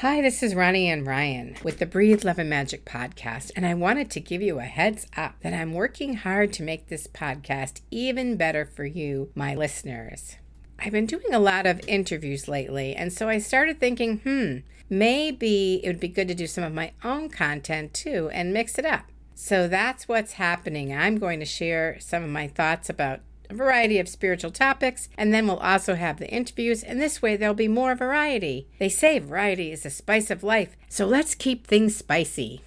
Hi, this is Ronnie Ann Ryan with the Breathe Love and Magic podcast, and I wanted to give you a heads up that I'm working hard to make this podcast even better for you, my listeners. I've been doing a lot of interviews lately, and so I started thinking, maybe it would be good to do some of my own content too and mix it up. So that's what's happening. I'm going to share some of my thoughts about a variety of spiritual topics, and then we'll also have the interviews, and this way there'll be more variety. They say variety is the spice of life, so let's keep things spicy.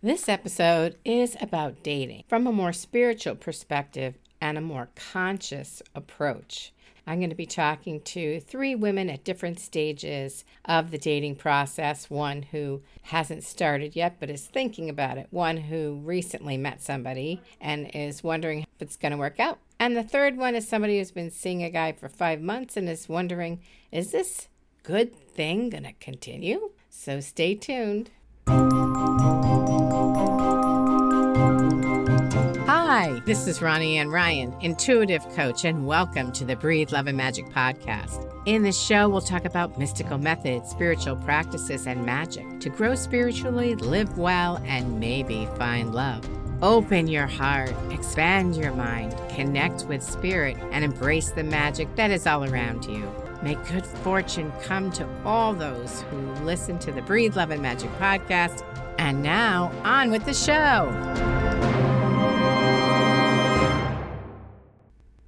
This episode is about dating from a more spiritual perspective and a more conscious approach. I'm going to be talking to three women at different stages of the dating process. One who hasn't started yet but is thinking about it. One who recently met somebody and is wondering if it's going to work out. And the third one is somebody who's been seeing a guy for 5 months and is wondering, is this good thing going to continue? So stay tuned. Hi, this is Ronnie Ann Ryan, intuitive coach, and welcome to the Breathe Love and Magic podcast. In this show, we'll talk about mystical methods, spiritual practices, and magic to grow spiritually, live well, and maybe find love. Open your heart, expand your mind, connect with spirit, and embrace the magic that is all around you. May good fortune come to all those who listen to the Breathe Love and Magic podcast. And now, on with the show.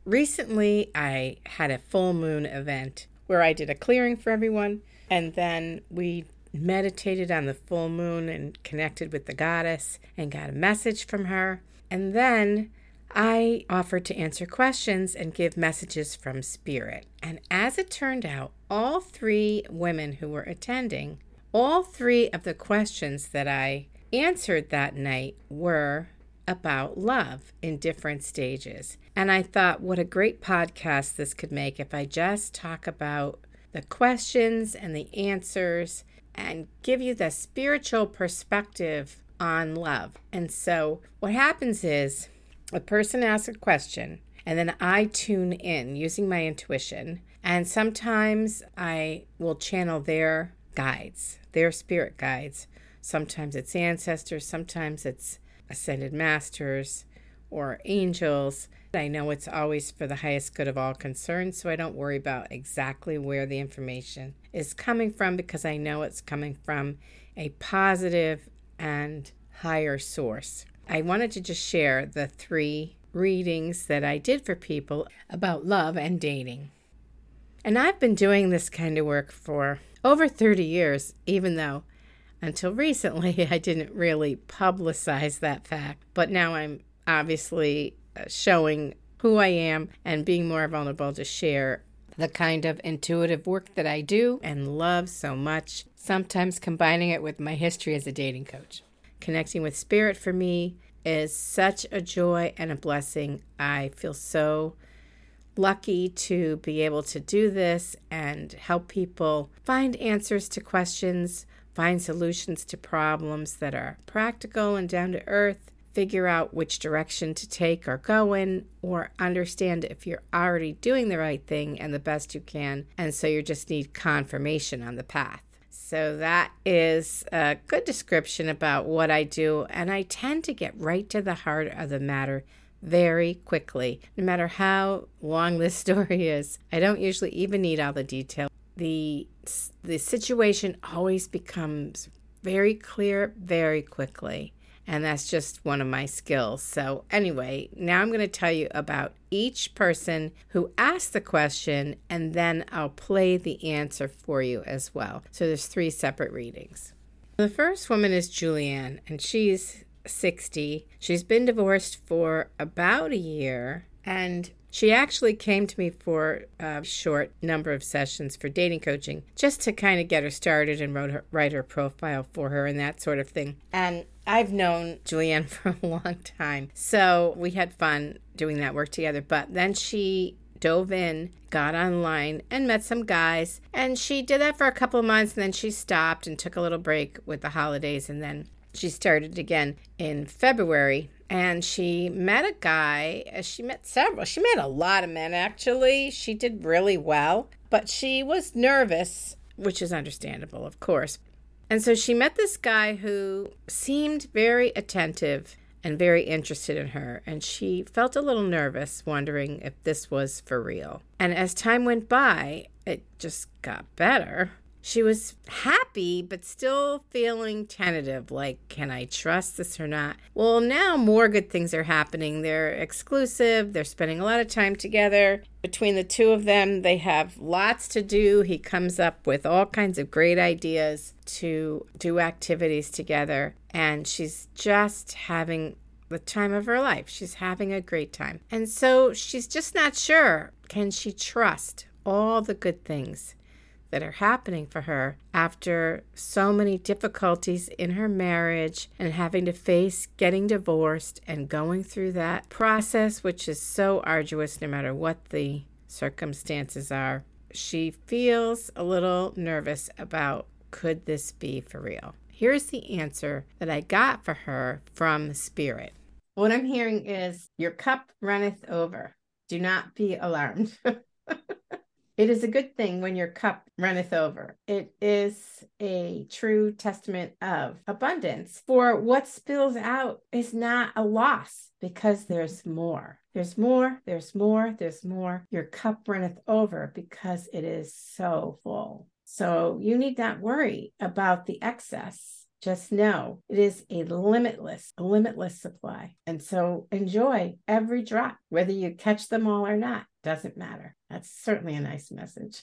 Recently, I had a full moon event where I did a clearing for everyone, and then we meditated on the full moon and connected with the goddess and got a message from her. And then I offered to answer questions and give messages from spirit. And as it turned out, all three women who were attending, all three of the questions that I answered that night were about love in different stages. And I thought, what a great podcast this could make if I just talk about the questions and the answers and give you the spiritual perspective on love. And so what happens is a person asks a question, and then I tune in using my intuition. And sometimes I will channel their guides, their spirit guides. Sometimes it's ancestors, sometimes it's ascended masters or angels. I know it's always for the highest good of all concerned, so I don't worry about exactly where the information is coming from because I know it's coming from a positive and higher source. I wanted to just share the three readings that I did for people about love and dating. And I've been doing this kind of work for over 30 years, even though until recently, I didn't really publicize that fact, but now I'm obviously showing who I am and being more vulnerable to share the kind of intuitive work that I do and love so much, sometimes combining it with my history as a dating coach. Connecting with spirit for me is such a joy and a blessing. I feel so lucky to be able to do this and help people find answers to questions, find solutions to problems that are practical and down to earth, figure out which direction to take or go in, or understand if you're already doing the right thing and the best you can, and so you just need confirmation on the path. So that is a good description about what I do, and I tend to get right to the heart of the matter very quickly. No matter how long this story is, I don't usually even need all the detail. The situation always becomes very clear very quickly, and that's just one of my skills. So anyway, now I'm going to tell you about each person who asked the question, and then I'll play the answer for you as well. So there's three separate readings. The first woman is Julianne, and she's 60. She's been divorced for about a year, and she actually came to me for a short number of sessions for dating coaching just to kind of get her started and write her profile for her and that sort of thing. And I've known Julianne for a long time, so we had fun doing that work together. But then she dove in, got online, and met some guys. And she did that for a couple of months, and then she stopped and took a little break with the holidays. And then she started again in February. And she met a guy, she met a lot of men actually. She did really well, but she was nervous which is understandable, of course. And so she met this guy who seemed very attentive and very interested in her, and she felt a little nervous, wondering if this was for real. And as time went by, it just got better. She was happy, but still feeling tentative, like, can I trust this or not? Well, now more good things are happening. They're exclusive. They're spending a lot of time together. Between the two of them, they have lots to do. He comes up with all kinds of great ideas to do activities together, and she's just having the time of her life. She's having a great time. And so she's just not sure, can she trust all the good things that are happening for her after so many difficulties in her marriage and having to face getting divorced and going through that process, which is so arduous no matter what the circumstances are. She feels a little nervous about, could this be for real? Here's the answer that I got for her from Spirit. What I'm hearing is, your cup runneth over. Do not be alarmed. It is a good thing when your cup runneth over. It is a true testament of abundance. For what spills out is not a loss, because there's more. There's more, there's more, there's more. Your cup runneth over because it is so full. So you need not worry about the excess. Just know it is a limitless supply. And so enjoy every drop, whether you catch them all or not. Doesn't matter. That's certainly a nice message.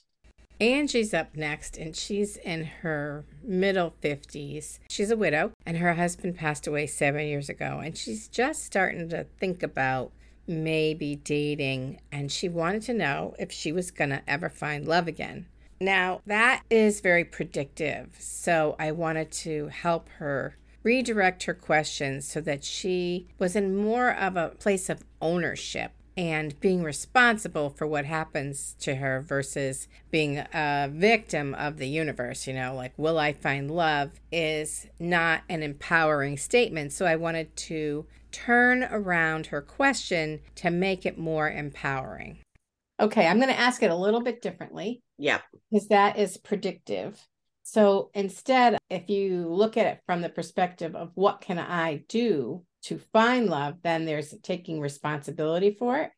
Angie's up next, and she's in her middle 50s. She's a widow, and her husband passed away 7 years ago, and she's just starting to think about maybe dating, and she wanted to know if she was going to ever find love again. Now, that is very predictive, so I wanted to help her redirect her questions so that she was in more of a place of ownership and being responsible for what happens to her versus being a victim of the universe. You know, like, will I find love is not an empowering statement. So I wanted to turn around her question to make it more empowering. Okay, I'm going to ask it a little bit differently. Yeah. Because that is predictive. So instead, if you look at it from the perspective of what can I do to find love, then there's taking responsibility for it.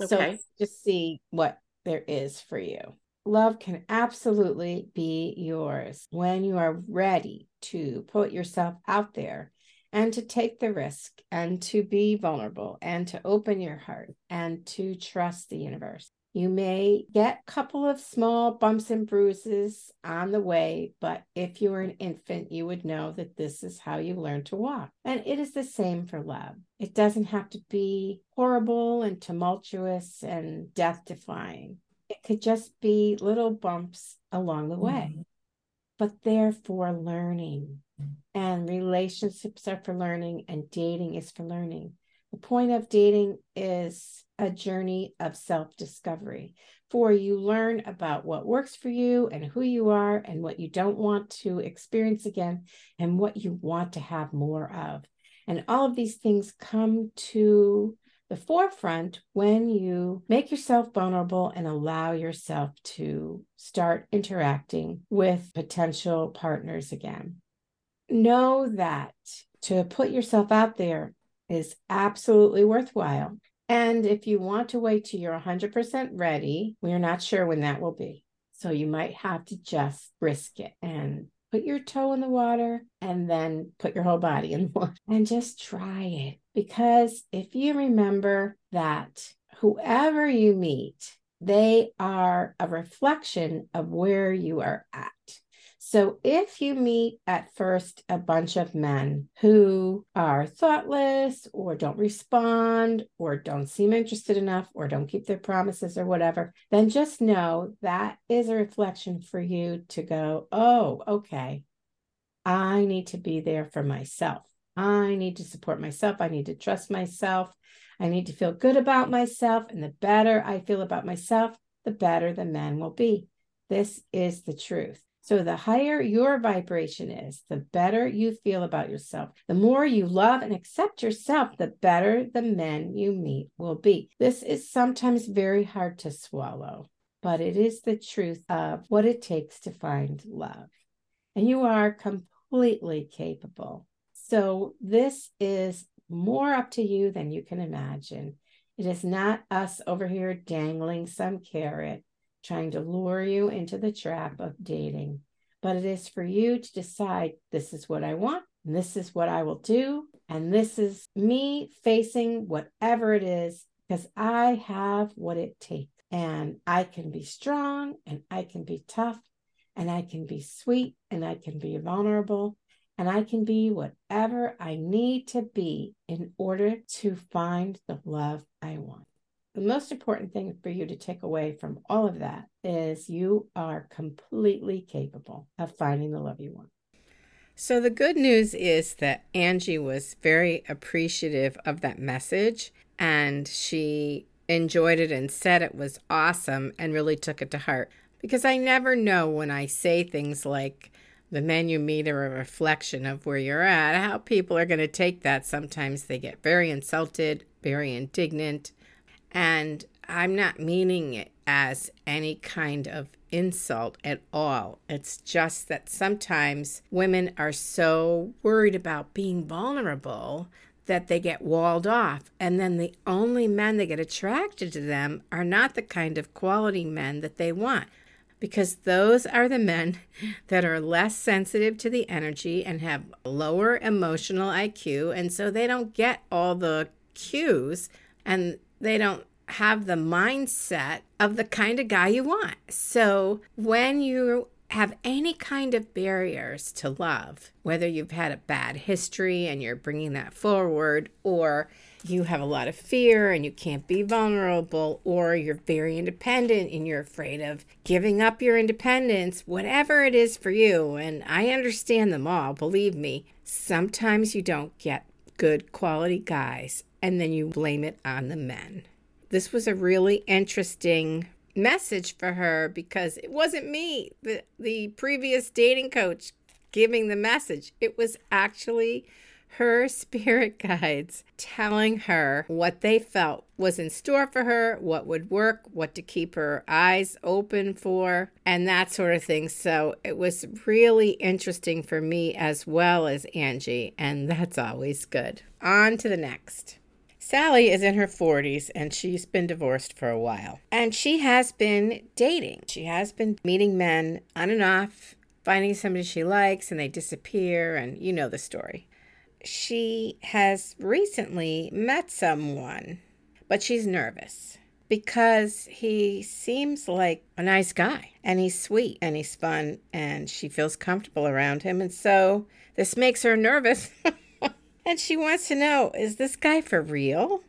Okay. So just see what there is for you. Love can absolutely be yours when you are ready to put yourself out there and to take the risk and to be vulnerable and to open your heart and to trust the universe. You may get a couple of small bumps and bruises on the way, but if you were an infant, you would know that this is how you learn to walk. And it is the same for love. It doesn't have to be horrible and tumultuous and death-defying. It could just be little bumps along the way, but they're for learning. And relationships are for learning, and dating is for learning. The point of dating is a journey of self-discovery, for you learn about what works for you and who you are and what you don't want to experience again and what you want to have more of. And all of these things come to the forefront when you make yourself vulnerable and allow yourself to start interacting with potential partners again. Know that to put yourself out there is absolutely worthwhile. And if you want to wait till you're 100% ready, we're not sure when that will be. So you might have to just risk it and put your toe in the water and then put your whole body in the water and just try it. Because if you remember that whoever you meet, they are a reflection of where you are at. So if you meet at first a bunch of men who are thoughtless or don't respond or don't seem interested enough or don't keep their promises or whatever, then just know that is a reflection for you to go, oh, okay, I need to be there for myself. I need to support myself. I need to trust myself. I need to feel good about myself. And the better I feel about myself, the better the men will be. This is the truth. So the higher your vibration is, the better you feel about yourself. The more you love and accept yourself, the better the men you meet will be. This is sometimes very hard to swallow. but it is the truth of what it takes to find love. And you are completely capable. So this is more up to you than you can imagine. It is not us over here dangling some carrot, trying to lure you into the trap of dating. But it is for you to decide, this is what I want, and this is what I will do, and this is me facing whatever it is, because I have what it takes. And I can be strong, and I can be tough, and I can be sweet, and I can be vulnerable, and I can be whatever I need to be in order to find the love I want. The most important thing for you to take away from all of that is you are completely capable of finding the love you want. So the good news is that Angie was very appreciative of that message, and she enjoyed it and said it was awesome and really took it to heart. Because I never know when I say things like, the men you meet are a reflection of where you're at, how people are going to take that. Sometimes they get very insulted, very indignant. And I'm not meaning it as any kind of insult at all. It's just that sometimes women are so worried about being vulnerable that they get walled off. And then the only men that get attracted to them are not the kind of quality men that they want, because those are the men that are less sensitive to the energy and have lower emotional IQ. And so they don't get all the cues, and they don't have the mindset of the kind of guy you want. So when you have any kind of barriers to love, whether you've had a bad history and you're bringing that forward, or you have a lot of fear and you can't be vulnerable, or you're very independent and you're afraid of giving up your independence, whatever it is for you, and I understand them all, believe me, sometimes you don't get good quality guys. And then you blame it on the men. This was a really interesting message for her, because it wasn't me, the previous dating coach, giving the message. It was actually her spirit guides telling her what they felt was in store for her, what would work, what to keep her eyes open for, and that sort of thing. So it was really interesting for me as well as Angie, and that's always good. On to the next. Sally is in her 40s, and she's been divorced for a while. And she has been dating. She has been meeting men on and off, finding somebody she likes, and they disappear, and you know the story. She has recently met someone, but she's nervous because he seems like a nice guy, and he's sweet, and he's fun, and she feels comfortable around him. And so this makes her nervous. And she wants to know, is this guy for real?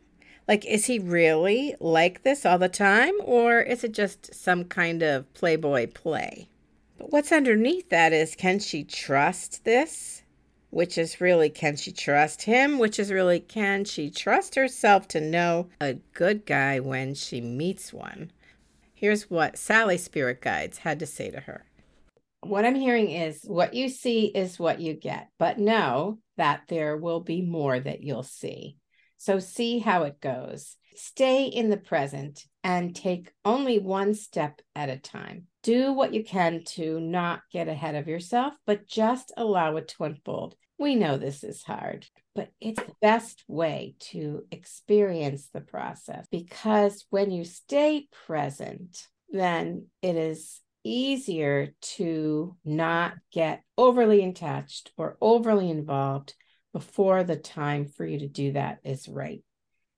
Like, is he really like this all the time? Or is it just some kind of playboy play? But what's underneath that is, can she trust this? Which is really, can she trust him? Which is really, can she trust herself to know a good guy when she meets one? Here's what Sally's spirit guides had to say to her. What I'm hearing is, what you see is what you get, but know that there will be more that you'll see. So see how it goes. Stay in the present and take only one step at a time. Do what you can to not get ahead of yourself, but just allow it to unfold. We know this is hard, but it's the best way to experience the process, because when you stay present, then it is easier to not get overly attached or overly involved before the time for you to do that is right.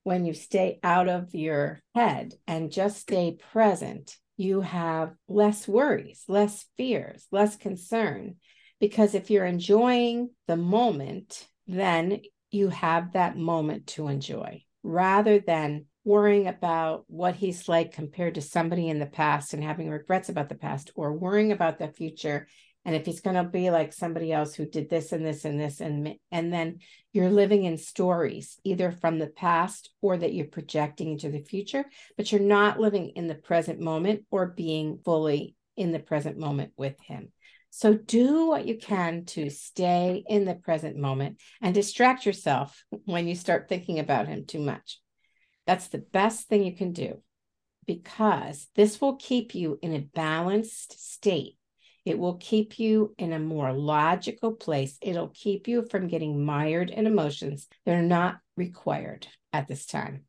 When you stay out of your head and just stay present, you have less worries, less fears, less concern, because if you're enjoying the moment, then you have that moment to enjoy rather than worrying about what he's like compared to somebody in the past and having regrets about the past, or worrying about the future and if he's going to be like somebody else who did this and this and this, and then you're living in stories either from the past or that you're projecting into the future, but you're not living in the present moment or being fully in the present moment with him. So do what you can to stay in the present moment and distract yourself when you start thinking about him too much. That's the best thing you can do. because this will keep you in a balanced state. It will keep you in a more logical place. It'll keep you from getting mired in emotions that are not required at this time.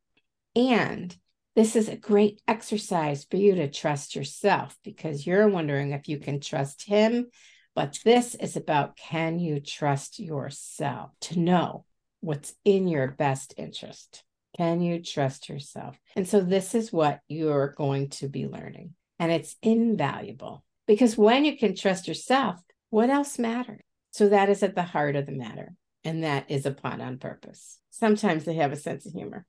And this is a great exercise for you to trust yourself, because you're wondering if you can trust him. But this is about, can you trust yourself to know what's in your best interest? Can you trust yourself? And so this is what you're going to be learning. And it's invaluable, because when you can trust yourself, what else matters? So that is at the heart of the matter. And that is upon on purpose. Sometimes they have a sense of humor.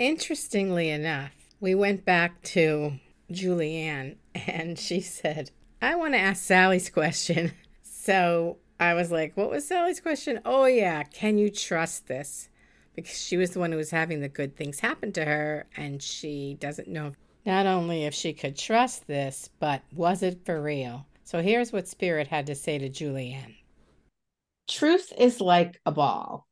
Interestingly enough, we went back to Julianne and she said, I want to ask Sally's question. So I was like, what was Sally's question? Oh, yeah. Can you trust this? Because she was the one who was having the good things happen to her. And she doesn't know not only if she could trust this, but was it for real? So here's what Spirit had to say to Julianne. Truth is like a ball.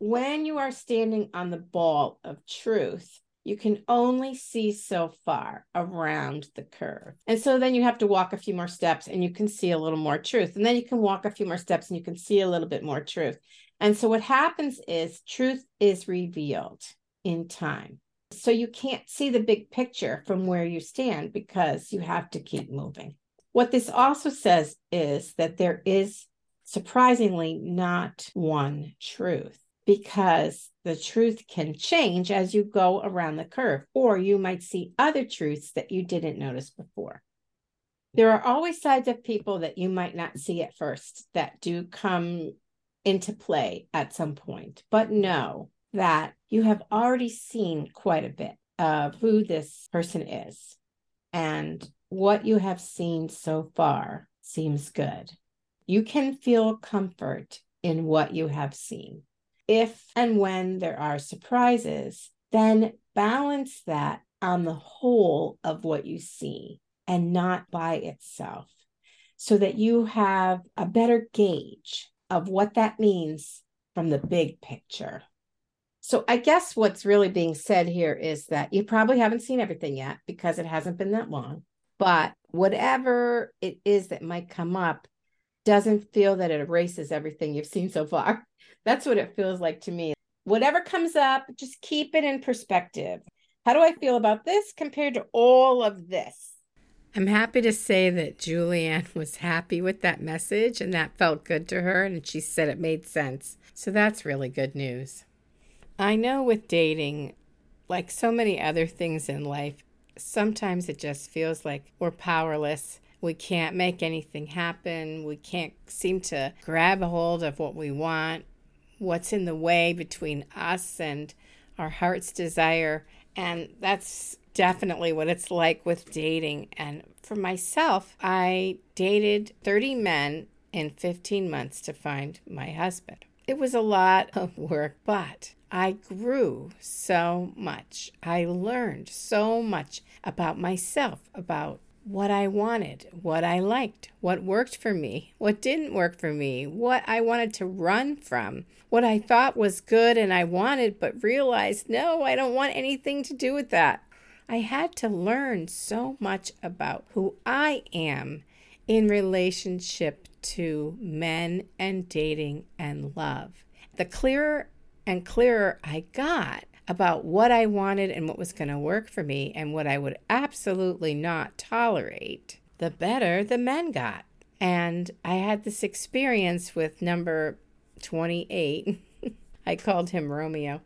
When you are standing on the ball of truth, you can only see so far around the curve. And so then you have to walk a few more steps and you can see a little more truth. And then you can walk a few more steps and you can see a little bit more truth. And so what happens is truth is revealed in time. So you can't see the big picture from where you stand because you have to keep moving. What this also says is that there is surprisingly not one truth, because the truth can change as you go around the curve, or you might see other truths that you didn't notice before. There are always sides of people that you might not see at first that do come into play at some point, but know that you have already seen quite a bit of who this person is, and what you have seen so far seems good. You can feel comfort in what you have seen. If and when there are surprises, then balance that on the whole of what you see and not by itself, so that you have a better gauge of what that means from the big picture. So I guess what's really being said here is that you probably haven't seen everything yet because it hasn't been that long, but whatever it is that might come up doesn't feel that it erases everything you've seen so far. That's what it feels like to me. Whatever comes up, just keep it in perspective. How do I feel about this compared to all of this? I'm happy to say that Julianne was happy with that message and that felt good to her, and she said it made sense. So that's really good news. I know with dating, like so many other things in life, sometimes it just feels like we're powerless. We can't make anything happen. We can't seem to grab a hold of what we want, what's in the way between us and our heart's desire. And that's definitely what it's like with dating. And for myself, I dated 30 men in 15 months to find my husband. It was a lot of work, but I grew so much. I learned so much about myself, about what I wanted, what I liked, what worked for me, what didn't work for me, what I wanted to run from, what I thought was good and I wanted, but realized, no, I don't want anything to do with that. I had to learn so much about who I am in relationship to men and dating and love. The clearer and clearer I got about what I wanted and what was going to work for me and what I would absolutely not tolerate, the better the men got. And I had this experience with number 28. I called him Romeo.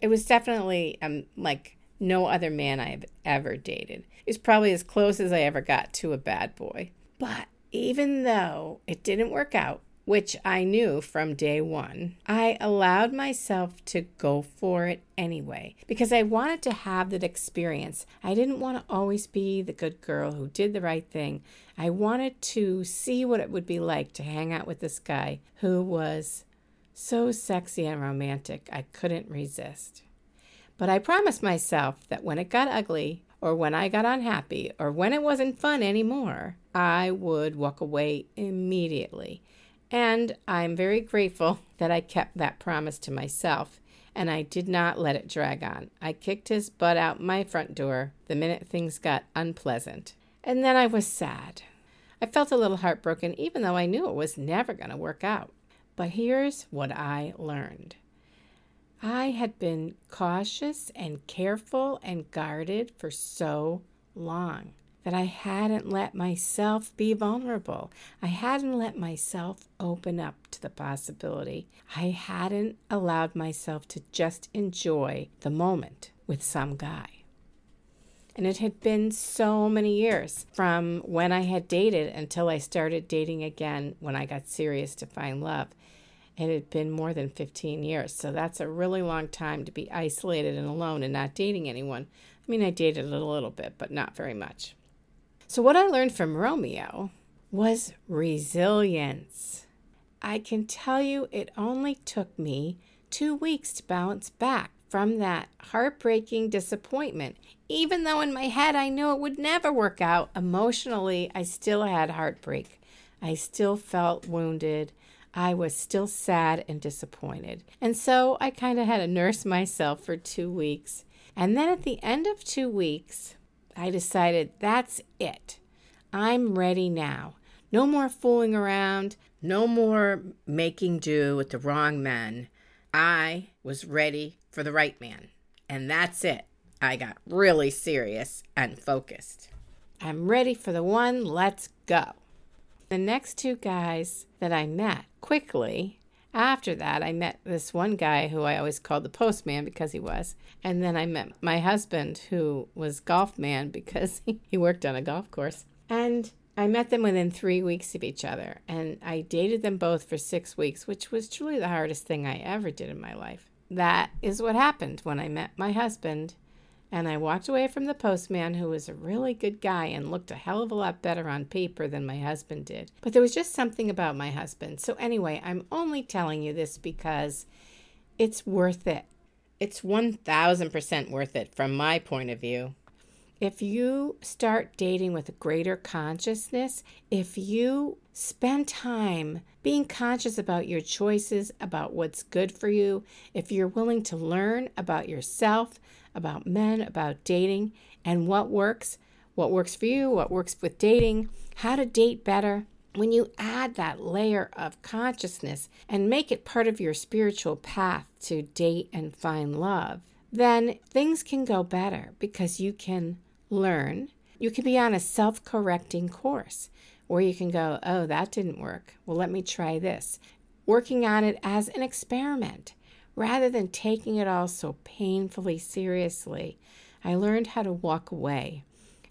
It was definitely like no other man I've ever dated. It was probably as close as I ever got to a bad boy. But even though it didn't work out, which I knew from day one, I allowed myself to go for it anyway, because I wanted to have that experience. I didn't want to always be the good girl who did the right thing. I wanted to see what it would be like to hang out with this guy who was so sexy and romantic, I couldn't resist. But I promised myself that when it got ugly, or when I got unhappy, or when it wasn't fun anymore, I would walk away immediately. And I'm very grateful that I kept that promise to myself and I did not let it drag on. I kicked his butt out my front door the minute things got unpleasant. And then I was sad. I felt a little heartbroken, even though I knew it was never going to work out. But here's what I learned. I had been cautious and careful and guarded for so long that I hadn't let myself be vulnerable. I hadn't let myself open up to the possibility. I hadn't allowed myself to just enjoy the moment with some guy. And it had been so many years from when I had dated until I started dating again when I got serious to find love. It had been more than 15 years, so that's a really long time to be isolated and alone and not dating anyone. I mean, I dated a little bit, but not very much. So what I learned from Romeo was resilience. I can tell you it only took me 2 weeks to bounce back from that heartbreaking disappointment. Even though in my head I knew it would never work out, emotionally I still had heartbreak. I still felt wounded. I was still sad and disappointed. And so I kind of had to nurse myself for 2 weeks. And then at the end of 2 weeks, I decided that's it. I'm ready now. No more fooling around. No more making do with the wrong men. I was ready for the right man. And that's it. I got really serious and focused. I'm ready for the one. Let's go. The next two guys that I met quickly, after that I met this one guy who I always called the postman because he was. And then I met my husband who was golf man because he worked on a golf course. And I met them within 3 weeks of each other. And I dated them both for 6 weeks, which was truly the hardest thing I ever did in my life. That is what happened when I met my husband. And I walked away from the postman, who was a really good guy and looked a hell of a lot better on paper than my husband did. But there was just something about my husband. So anyway, I'm only telling you this because it's worth it. It's 1,000% worth it from my point of view. If you start dating with a greater consciousness, if you spend time being conscious about your choices, about what's good for you, if you're willing to learn about yourself, about men, about dating, and what works for you, what works with dating, how to date better. When you add that layer of consciousness and make it part of your spiritual path to date and find love, then things can go better because you can learn. You can be on a self-correcting course where you can go, oh, that didn't work. Well, let me try this. Working on it as an experiment. Rather than taking it all so painfully seriously, I learned how to walk away.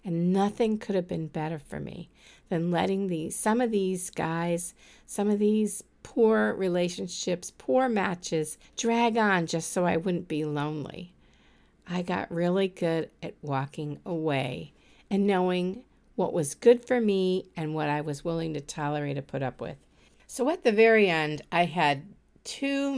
And nothing could have been better for me than letting some of these guys, some of these poor relationships, poor matches drag on just so I wouldn't be lonely. I got really good at walking away and knowing what was good for me and what I was willing to tolerate and put up with. So at the very end, I had two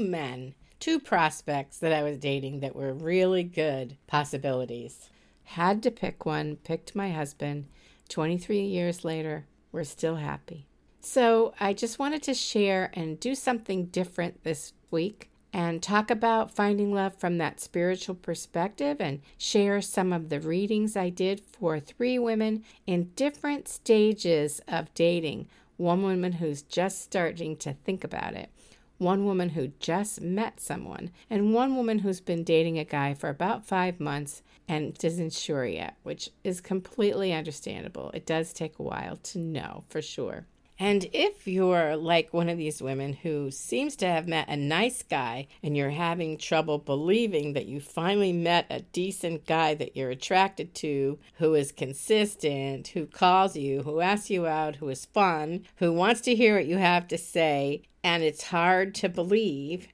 prospects that I was dating that were really good possibilities. Had to pick one, picked my husband. 23 years later, we're still happy. So I just wanted to share and do something different this week and talk about finding love from that spiritual perspective and share some of the readings I did for 3 women in different stages of dating. 1 woman who's just starting to think about it. 1 woman who just met someone, and 1 woman who's been dating a guy for about 5 months and isn't sure yet, which is completely understandable. It does take a while to know for sure. And if you're like one of these women who seems to have met a nice guy and you're having trouble believing that you finally met a decent guy that you're attracted to, who is consistent, who calls you, who asks you out, who is fun, who wants to hear what you have to say, and it's hard to believe,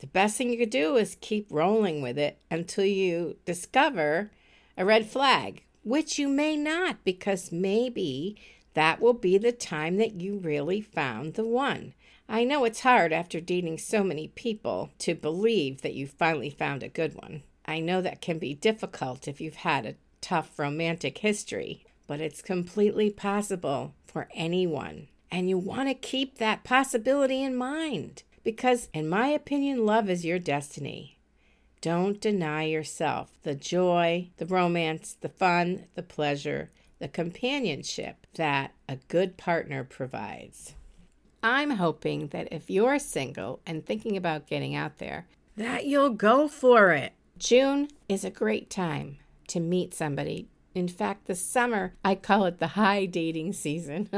the best thing you could do is keep rolling with it until you discover a red flag, which you may not, because maybe that will be the time that you really found the one. I know it's hard after dating so many people to believe that you finally found a good one. I know that can be difficult if you've had a tough romantic history, but it's completely possible for anyone. And you want to keep that possibility in mind because, in my opinion, love is your destiny. Don't deny yourself the joy, the romance, the fun, the pleasure, the companionship that a good partner provides. I'm hoping that if you're single and thinking about getting out there, that you'll go for it. June is a great time to meet somebody. In fact, this summer, I call it the high dating season.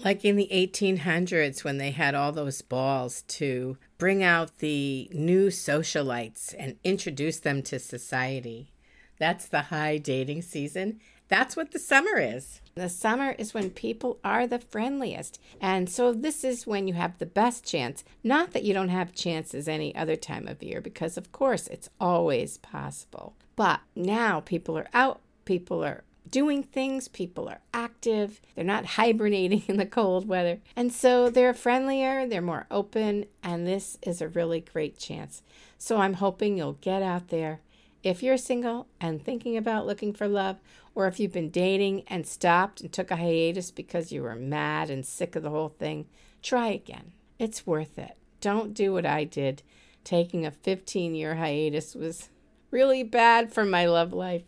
Like in the 1800s when they had all those balls to bring out the new socialites and introduce them to society. That's the high dating season. That's what the summer is. The summer is when people are the friendliest. And so this is when you have the best chance. Not that you don't have chances any other time of year, because of course it's always possible. But now people are out, people are doing things, people are active, they're not hibernating in the cold weather. And so they're friendlier, they're more open, and this is a really great chance. So I'm hoping you'll get out there. If you're single and thinking about looking for love, or if you've been dating and stopped and took a hiatus because you were mad and sick of the whole thing, try again. It's worth it. Don't do what I did. Taking a 15-year hiatus was really bad for my love life.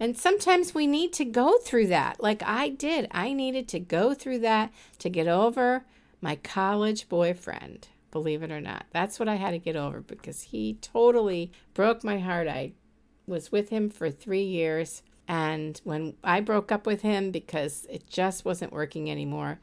And sometimes we need to go through that, like I did. I needed to go through that to get over my college boyfriend, believe it or not. That's what I had to get over because he totally broke my heart. I was with him for 3 years, and when I broke up with him because it just wasn't working anymore,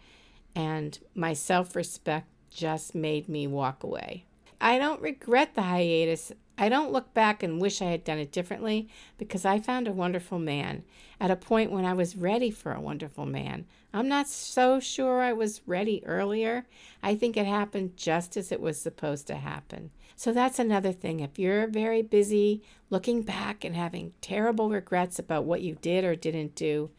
and my self-respect just made me walk away. I don't regret the hiatus. I don't look back and wish I had done it differently because I found a wonderful man at a point when I was ready for a wonderful man. I'm not so sure I was ready earlier. I think it happened just as it was supposed to happen. So that's another thing. If you're very busy looking back and having terrible regrets about what you did or didn't do,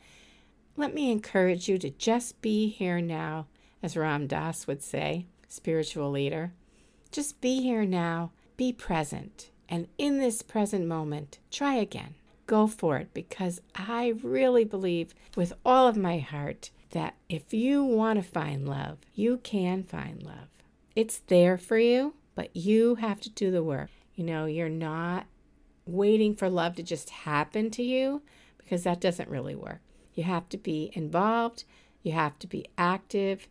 let me encourage you to just be here now, as Ram Dass would say, spiritual leader. Just be here now. Be present. And in this present moment, try again. Go for it, because I really believe with all of my heart that if you want to find love, you can find love. It's there for you, but you have to do the work. You know, you're not waiting for love to just happen to you, because that doesn't really work. You have to be involved. You have to be active.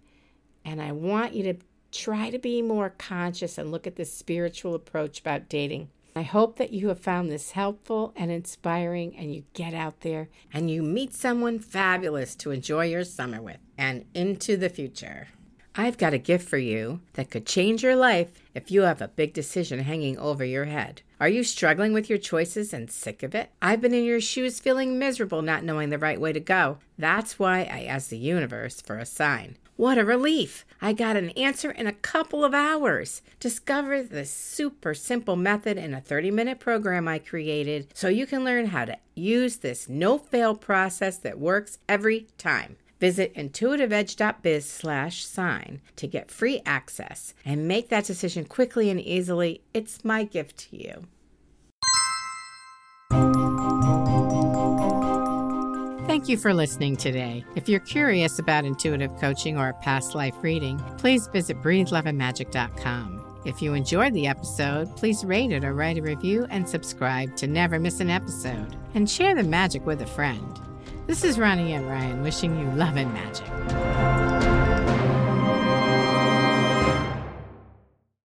And I want you to try to be more conscious and look at this spiritual approach about dating. I hope that you have found this helpful and inspiring, and you get out there and you meet someone fabulous to enjoy your summer with and into the future. I've got a gift for you that could change your life if you have a big decision hanging over your head. Are you struggling with your choices and sick of it? I've been in your shoes feeling miserable, not knowing the right way to go. That's why I asked the universe for a sign. What a relief! I got an answer in a couple of hours. Discover this super simple method in a 30-minute program I created so you can learn how to use this no-fail process that works every time. Visit intuitiveedge.biz/sign to get free access and make that decision quickly and easily. It's my gift to you. Thank you for listening today. If you're curious about intuitive coaching or a past life reading, please visit breatheloveandmagic.com. If you enjoyed the episode, please rate it or write a review and subscribe to never miss an episode. And share the magic with a friend. This is Ronnie Ann Ryan wishing you love and magic.